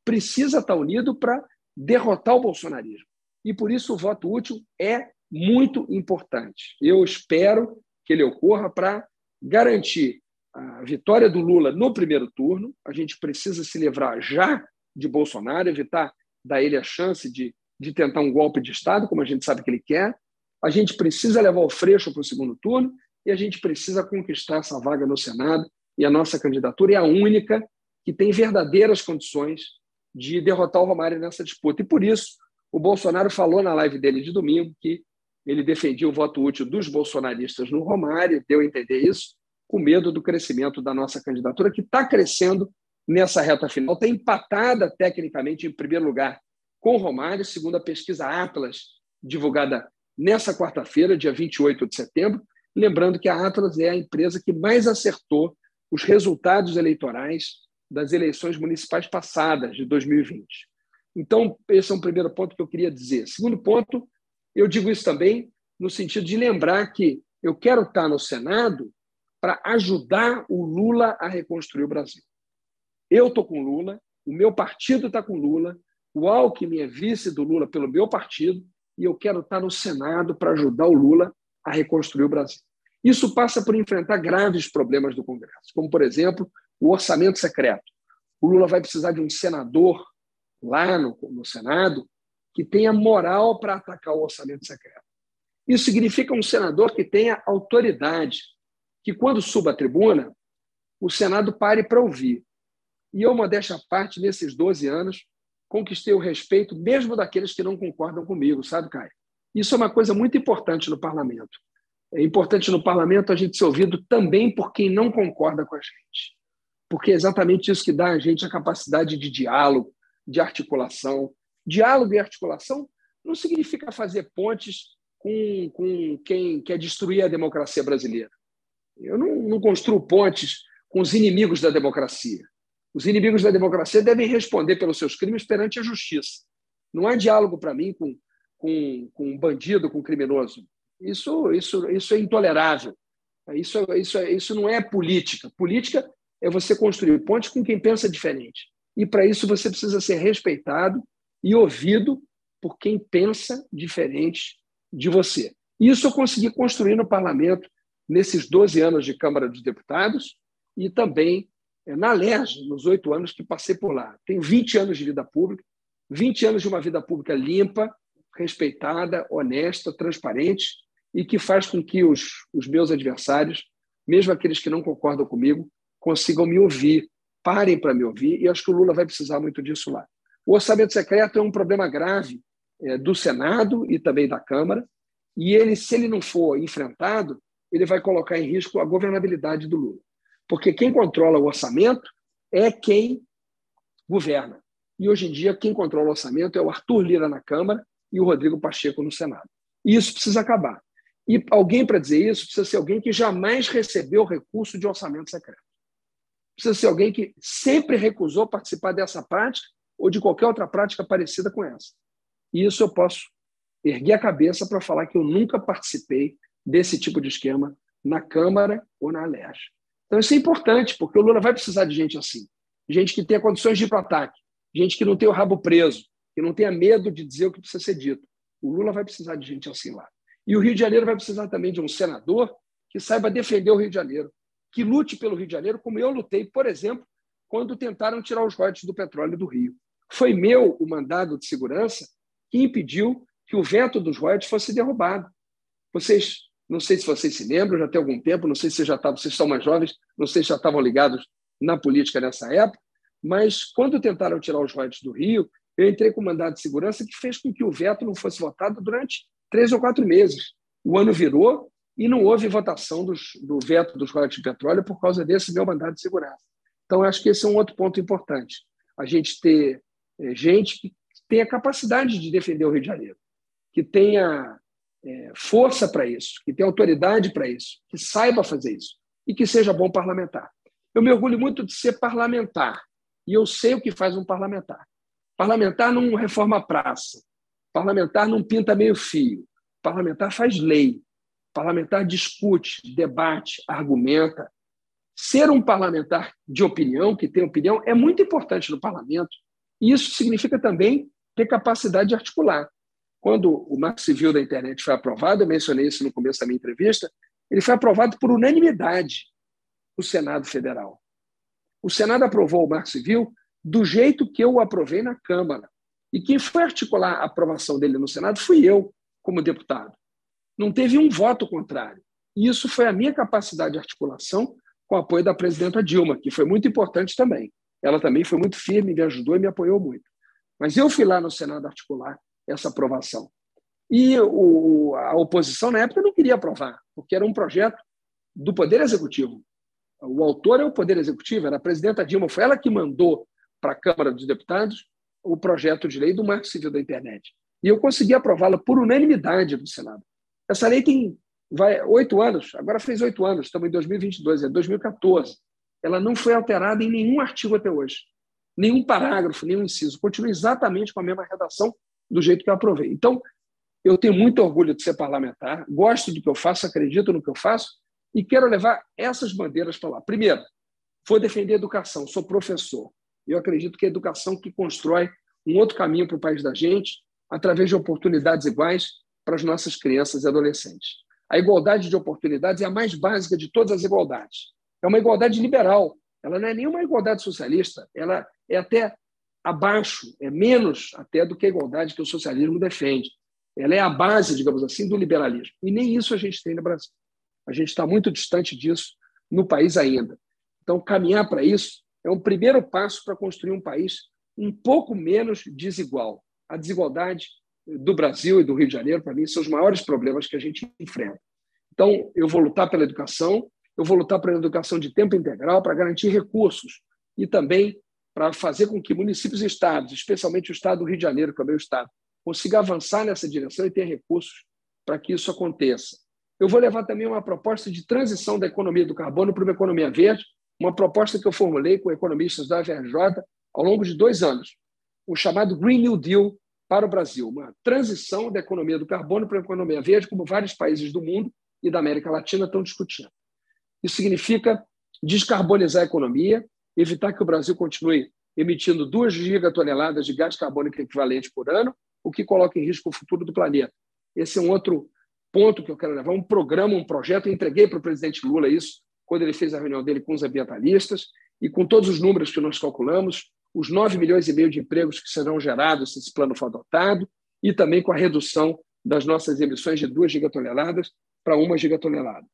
precisa estar unido para derrotar o bolsonarismo. E, por isso, o voto útil é muito importante. Eu espero que ele ocorra para garantir a vitória do Lula no primeiro turno. A gente precisa se livrar já de Bolsonaro, evitar dar ele a chance de, de tentar um golpe de Estado, como a gente sabe que ele quer. A gente precisa levar o Freixo para o segundo turno e a gente precisa conquistar essa vaga no Senado. E a nossa candidatura é a única que tem verdadeiras condições de derrotar o Romário nessa disputa. E, por isso, o Bolsonaro falou na live dele de domingo que ele defendia o voto útil dos bolsonaristas no Romário, deu a entender isso, com medo do crescimento da nossa candidatura, que está crescendo nessa reta final. Está empatada, tecnicamente, em primeiro lugar com o Romário, segundo a pesquisa Atlas, divulgada nessa quarta-feira, dia vinte e oito de setembro. Lembrando que a Atlas é a empresa que mais acertou os resultados eleitorais das eleições municipais passadas, de dois mil e vinte. Então, esse é um primeiro ponto que eu queria dizer. Segundo ponto, eu digo isso também no sentido de lembrar que eu quero estar no Senado para ajudar o Lula a reconstruir o Brasil. Eu estou com o Lula, o meu partido está com o Lula, o Alckmin é vice do Lula pelo meu partido, e eu quero estar no Senado para ajudar o Lula a reconstruir o Brasil. Isso passa por enfrentar graves problemas do Congresso, como, por exemplo, o orçamento secreto. O Lula vai precisar de um senador lá no, no Senado que tenha moral para atacar o orçamento secreto. Isso significa um senador que tenha autoridade, que, quando suba a tribuna, o Senado pare para ouvir. E eu, modéstia à parte, nesses doze anos, conquistei o respeito mesmo daqueles que não concordam comigo, sabe, Caio? Isso é uma coisa muito importante no parlamento. É importante no parlamento a gente ser ouvido também por quem não concorda com a gente, porque é exatamente isso que dá a gente a capacidade de diálogo, de articulação. Diálogo e articulação não significa fazer pontes com, com quem quer destruir a democracia brasileira. Eu não, não construo pontes com os inimigos da democracia. Os inimigos da democracia devem responder pelos seus crimes perante a justiça. Não há diálogo para mim com, com, com um bandido, com um criminoso. Isso, isso, isso é intolerável. Isso, isso, isso não é política. Política é você construir pontes com quem pensa diferente. E, para isso, você precisa ser respeitado e ouvido por quem pensa diferente de você. Isso eu consegui construir no parlamento nesses doze anos de Câmara dos Deputados e também na Alerj, nos oito anos que passei por lá. Tenho vinte anos de vida pública, vinte anos de uma vida pública limpa, respeitada, honesta, transparente, e que faz com que os, os meus adversários, mesmo aqueles que não concordam comigo, consigam me ouvir, parem para me ouvir, e acho que o Lula vai precisar muito disso lá. O orçamento secreto é um problema grave é, do Senado e também da Câmara, e ele, se ele não for enfrentado, ele vai colocar em risco a governabilidade do Lula. Porque quem controla o orçamento é quem governa. E, hoje em dia, quem controla o orçamento é o Arthur Lira na Câmara e o Rodrigo Pacheco no Senado. E isso precisa acabar. E alguém, para dizer isso, precisa ser alguém que jamais recebeu recurso de orçamento secreto. Precisa ser alguém que sempre recusou participar dessa prática ou de qualquer outra prática parecida com essa. E isso eu posso erguer a cabeça para falar que eu nunca participei desse tipo de esquema na Câmara ou na Alerj. Então, isso é importante, porque o Lula vai precisar de gente assim. Gente que tenha condições de ir para o ataque, gente que não tenha o rabo preso, que não tenha medo de dizer o que precisa ser dito. O Lula vai precisar de gente assim lá. E o Rio de Janeiro vai precisar também de um senador que saiba defender o Rio de Janeiro, que lute pelo Rio de Janeiro, como eu lutei, por exemplo, quando tentaram tirar os royalties do petróleo do Rio. Foi meu o mandado de segurança que impediu que o veto dos royalties fosse derrubado. Vocês... Não sei se vocês se lembram, já tem algum tempo, não sei se já tavam, vocês são mais jovens, não sei se já estavam ligados na política nessa época, mas quando tentaram tirar os royalties do Rio, eu entrei com um mandado de segurança que fez com que o veto não fosse votado durante três ou quatro meses. O ano virou e não houve votação dos, do veto dos royalties de petróleo por causa desse meu mandado de segurança. Então, acho que esse é um outro ponto importante, a gente ter é, gente que tenha capacidade de defender o Rio de Janeiro, que tenha... É, força para isso, que tenha autoridade para isso, que saiba fazer isso e que seja bom parlamentar. Eu me orgulho muito de ser parlamentar e eu sei o que faz um parlamentar. Parlamentar não reforma a praça, parlamentar não pinta meio fio, Parlamentar faz lei. Parlamentar discute, debate, argumenta. Ser um parlamentar de opinião, que tem opinião, é muito importante no parlamento. E isso significa também ter capacidade de articular. Quando o Marco Civil da Internet foi aprovado, eu mencionei isso no começo da minha entrevista, ele foi aprovado por unanimidade no Senado Federal. O Senado aprovou o Marco Civil do jeito que eu o aprovei na Câmara. E quem foi articular a aprovação dele no Senado fui eu, como deputado. Não teve um voto contrário. E isso foi a minha capacidade de articulação com o apoio da presidenta Dilma, que foi muito importante também. Ela também foi muito firme, me ajudou e me apoiou muito. Mas eu fui lá no Senado articular essa aprovação. E o, a oposição, na época, não queria aprovar, porque era um projeto do Poder Executivo. O autor é o Poder Executivo, era a presidenta Dilma, foi ela que mandou para a Câmara dos Deputados o projeto de lei do Marco Civil da Internet. E eu consegui aprová-la por unanimidade no Senado. Essa lei tem vai, oito anos, agora fez oito anos, estamos em dois mil e vinte e dois, é dois mil e quatorze. Ela não foi alterada em nenhum artigo até hoje, nenhum parágrafo, nenhum inciso. Continua exatamente com a mesma redação do jeito que eu aprovei. Então, eu tenho muito orgulho de ser parlamentar, gosto do que eu faço, acredito no que eu faço e quero levar essas bandeiras para lá. Primeiro, vou defender a educação, sou professor. Eu acredito que é a educação que constrói um outro caminho para o país da gente através de oportunidades iguais para as nossas crianças e adolescentes. A igualdade de oportunidades é a mais básica de todas as igualdades. É uma igualdade liberal. Ela não é nenhuma igualdade socialista. Ela é até abaixo, é menos até do que a igualdade que o socialismo defende. Ela é a base, digamos assim, do liberalismo. E nem isso a gente tem no Brasil. A gente está muito distante disso no país ainda. Então, caminhar para isso é um primeiro passo para construir um país um pouco menos desigual. A desigualdade do Brasil e do Rio de Janeiro, para mim, são os maiores problemas que a gente enfrenta. Então, eu vou lutar pela educação, eu vou lutar pela educação de tempo integral para garantir recursos e também para fazer com que municípios e estados, especialmente o estado do Rio de Janeiro, que é o meu estado, consiga avançar nessa direção e ter recursos para que isso aconteça. Eu vou levar também uma proposta de transição da economia do carbono para uma economia verde, uma proposta que eu formulei com economistas da Alerj ao longo de dois anos, o chamado Green New Deal para o Brasil, uma transição da economia do carbono para a economia verde, como vários países do mundo e da América Latina estão discutindo. Isso significa descarbonizar a economia, evitar que o Brasil continue emitindo duas gigatoneladas de gás carbônico equivalente por ano, o que coloca em risco o futuro do planeta. Esse é um outro ponto que eu quero levar, um programa, um projeto. Eu entreguei para o presidente Lula isso quando ele fez a reunião dele com os ambientalistas, e com todos os números que nós calculamos, os nove milhões e meio de empregos que serão gerados se esse plano for adotado, e também com a redução das nossas emissões de duas gigatoneladas para uma gigatonelada.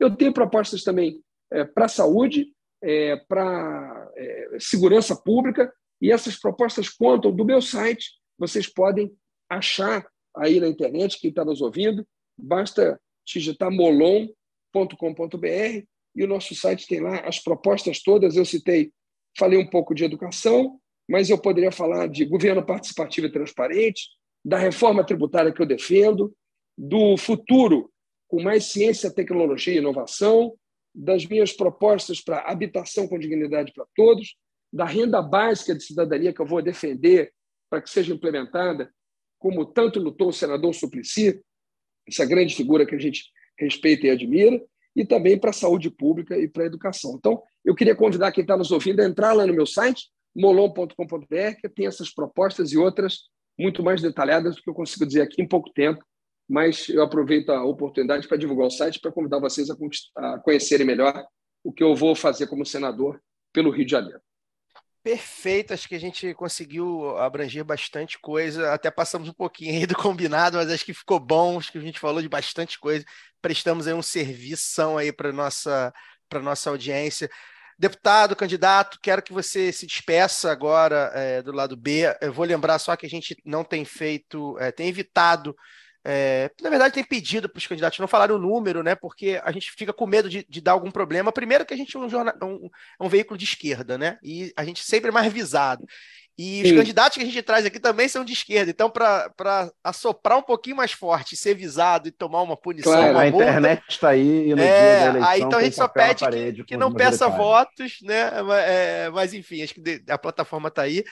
Eu tenho propostas também é, para a saúde, é, para é, segurança pública, e essas propostas contam do meu site, vocês podem achar aí na internet, quem está nos ouvindo, basta digitar molon ponto com ponto br, e o nosso site tem lá as propostas todas. Eu citei, falei um pouco de educação, mas eu poderia falar de governo participativo e transparente, da reforma tributária que eu defendo, do futuro com mais ciência, tecnologia e inovação, das minhas propostas para habitação com dignidade para todos, da renda básica de cidadania que eu vou defender para que seja implementada, como tanto lutou o senador Suplicy, essa grande figura que a gente respeita e admira, e também para a saúde pública e para a educação. Então, eu queria convidar quem está nos ouvindo a entrar lá no meu site, molon ponto com ponto br, que tem essas propostas e outras muito mais detalhadas do que eu consigo dizer aqui em pouco tempo, mas eu aproveito a oportunidade para divulgar o site, para convidar vocês a, a conhecerem melhor o que eu vou fazer como senador pelo Rio de Janeiro. Perfeito, acho que a gente conseguiu abranger bastante coisa, até passamos um pouquinho aí do combinado, mas acho que ficou bom, acho que a gente falou de bastante coisa, prestamos aí um servição aí para a nossa, para nossa audiência. Deputado, candidato, quero que você se despeça agora é, do lado B. Eu vou lembrar só que a gente não tem feito, é, tem evitado, É, na verdade tem pedido para os candidatos não falarem o número, né, porque a gente fica com medo de, de dar algum problema. Primeiro que a gente é um, jornal, um, um veículo de esquerda, né, e a gente sempre é mais visado, e Sim. os candidatos que a gente traz aqui também são de esquerda, então para assoprar um pouquinho mais forte, ser visado e tomar uma punição, claro, uma a multa, internet está aí e no é, dia da eleição, aí, então a gente só pede que, que não peça votos, né, é, mas enfim, acho que a plataforma está aí.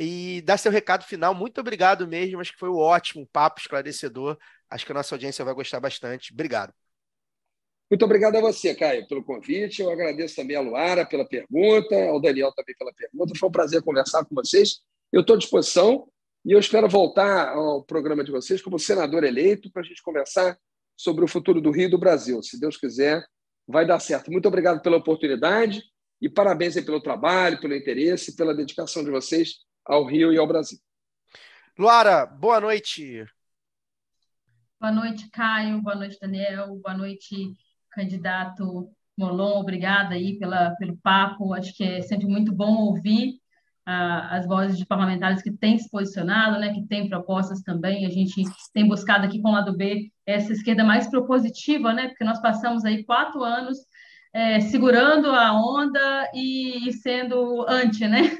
E dar seu recado final, muito obrigado mesmo, acho que foi um ótimo papo esclarecedor, Acho que a nossa audiência vai gostar bastante. Obrigado. Muito obrigado a você, Caio, pelo convite. Eu agradeço também a Luara pela pergunta, ao Daniel também pela pergunta. Foi um prazer conversar com vocês. Eu estou à disposição e eu espero voltar ao programa de vocês como senador eleito para a gente conversar sobre o futuro do Rio e do Brasil. Se Deus quiser, vai dar certo. Muito obrigado pela oportunidade e parabéns aí pelo trabalho, pelo interesse, pela dedicação de vocês ao Rio e ao Brasil. Luara, boa noite. Boa noite, Caio. Boa noite, Daniel. Boa noite, candidato Molon. Obrigada aí pela, pelo papo. Acho que é sempre muito bom ouvir ah, as vozes de parlamentares que têm se posicionado, né, que têm propostas também. A gente tem buscado aqui com o Lado B essa esquerda mais propositiva, né, porque nós passamos aí quatro anos é, segurando a onda e sendo anti, né?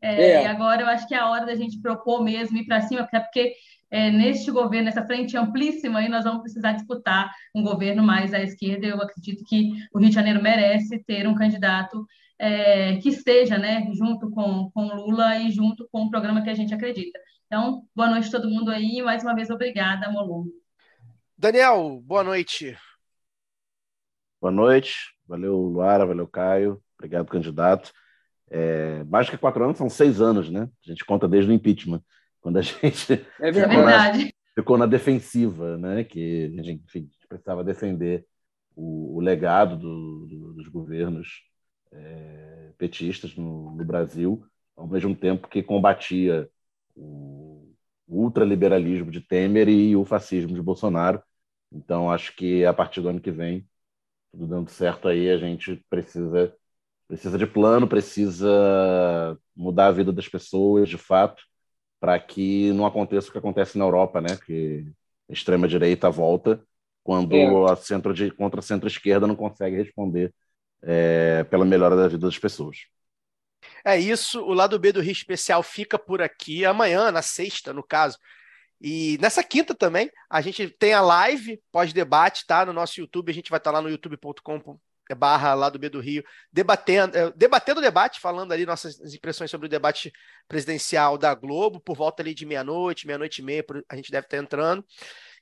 É, é. E agora eu acho que é a hora da gente propor mesmo, ir para cima, até porque é, neste governo, nessa frente amplíssima, aí nós vamos precisar disputar um governo mais à esquerda. Eu acredito que o Rio de Janeiro merece ter um candidato é, que esteja, né, junto com, com Lula e junto com o programa que a gente acredita. Então, boa noite a todo mundo aí e, mais uma vez, obrigada, Molon. Daniel, boa noite. Boa noite. Valeu, Luara, valeu, Caio. Obrigado, candidato. É, mais que quatro anos, são seis anos, né? A gente conta desde o impeachment. Quando a gente é ficou, na, ficou na defensiva, né? Que a gente, enfim, precisava defender o, o legado do, do, dos governos é, petistas no, no Brasil, ao mesmo tempo que combatia o, o ultraliberalismo de Temer e o fascismo de Bolsonaro. Então, acho que a partir do ano que vem, tudo dando certo aí, a gente precisa, precisa de plano, precisa mudar a vida das pessoas, de fato, para que não aconteça o que acontece na Europa, né? Que a extrema-direita volta quando é. a centro de, contra a centro-esquerda não consegue responder é, pela melhora da vida das pessoas. É isso, o Lado B do Rio Especial fica por aqui amanhã, na sexta, no caso. E nessa quinta também, a gente tem a live pós-debate, tá? No nosso YouTube, a gente vai estar lá no youtube ponto com ponto br barra Lado B do Rio, debatendo, debatendo o debate, falando ali nossas impressões sobre o debate presidencial da Globo, por volta ali de meia-noite, meia-noite e meia, a gente deve estar entrando.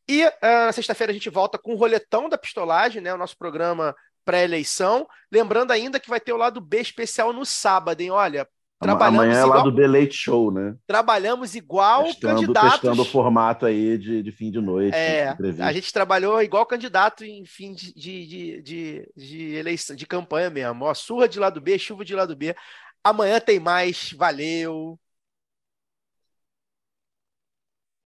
E uh, na sexta-feira a gente volta com o Roletão da Pistolagem, né, o nosso programa pré-eleição. Lembrando ainda que vai ter o Lado B especial no sábado, hein? Olha, trabalhamos amanhã é igual... Lado B Late Show, né? Trabalhamos igual testando, candidatos. Testando o formato aí de, de fim de noite. É, de a gente trabalhou igual candidato em fim de, de, de, de eleição, de campanha mesmo. Ó, surra de Lado B, chuva de Lado B. Amanhã tem mais. Valeu!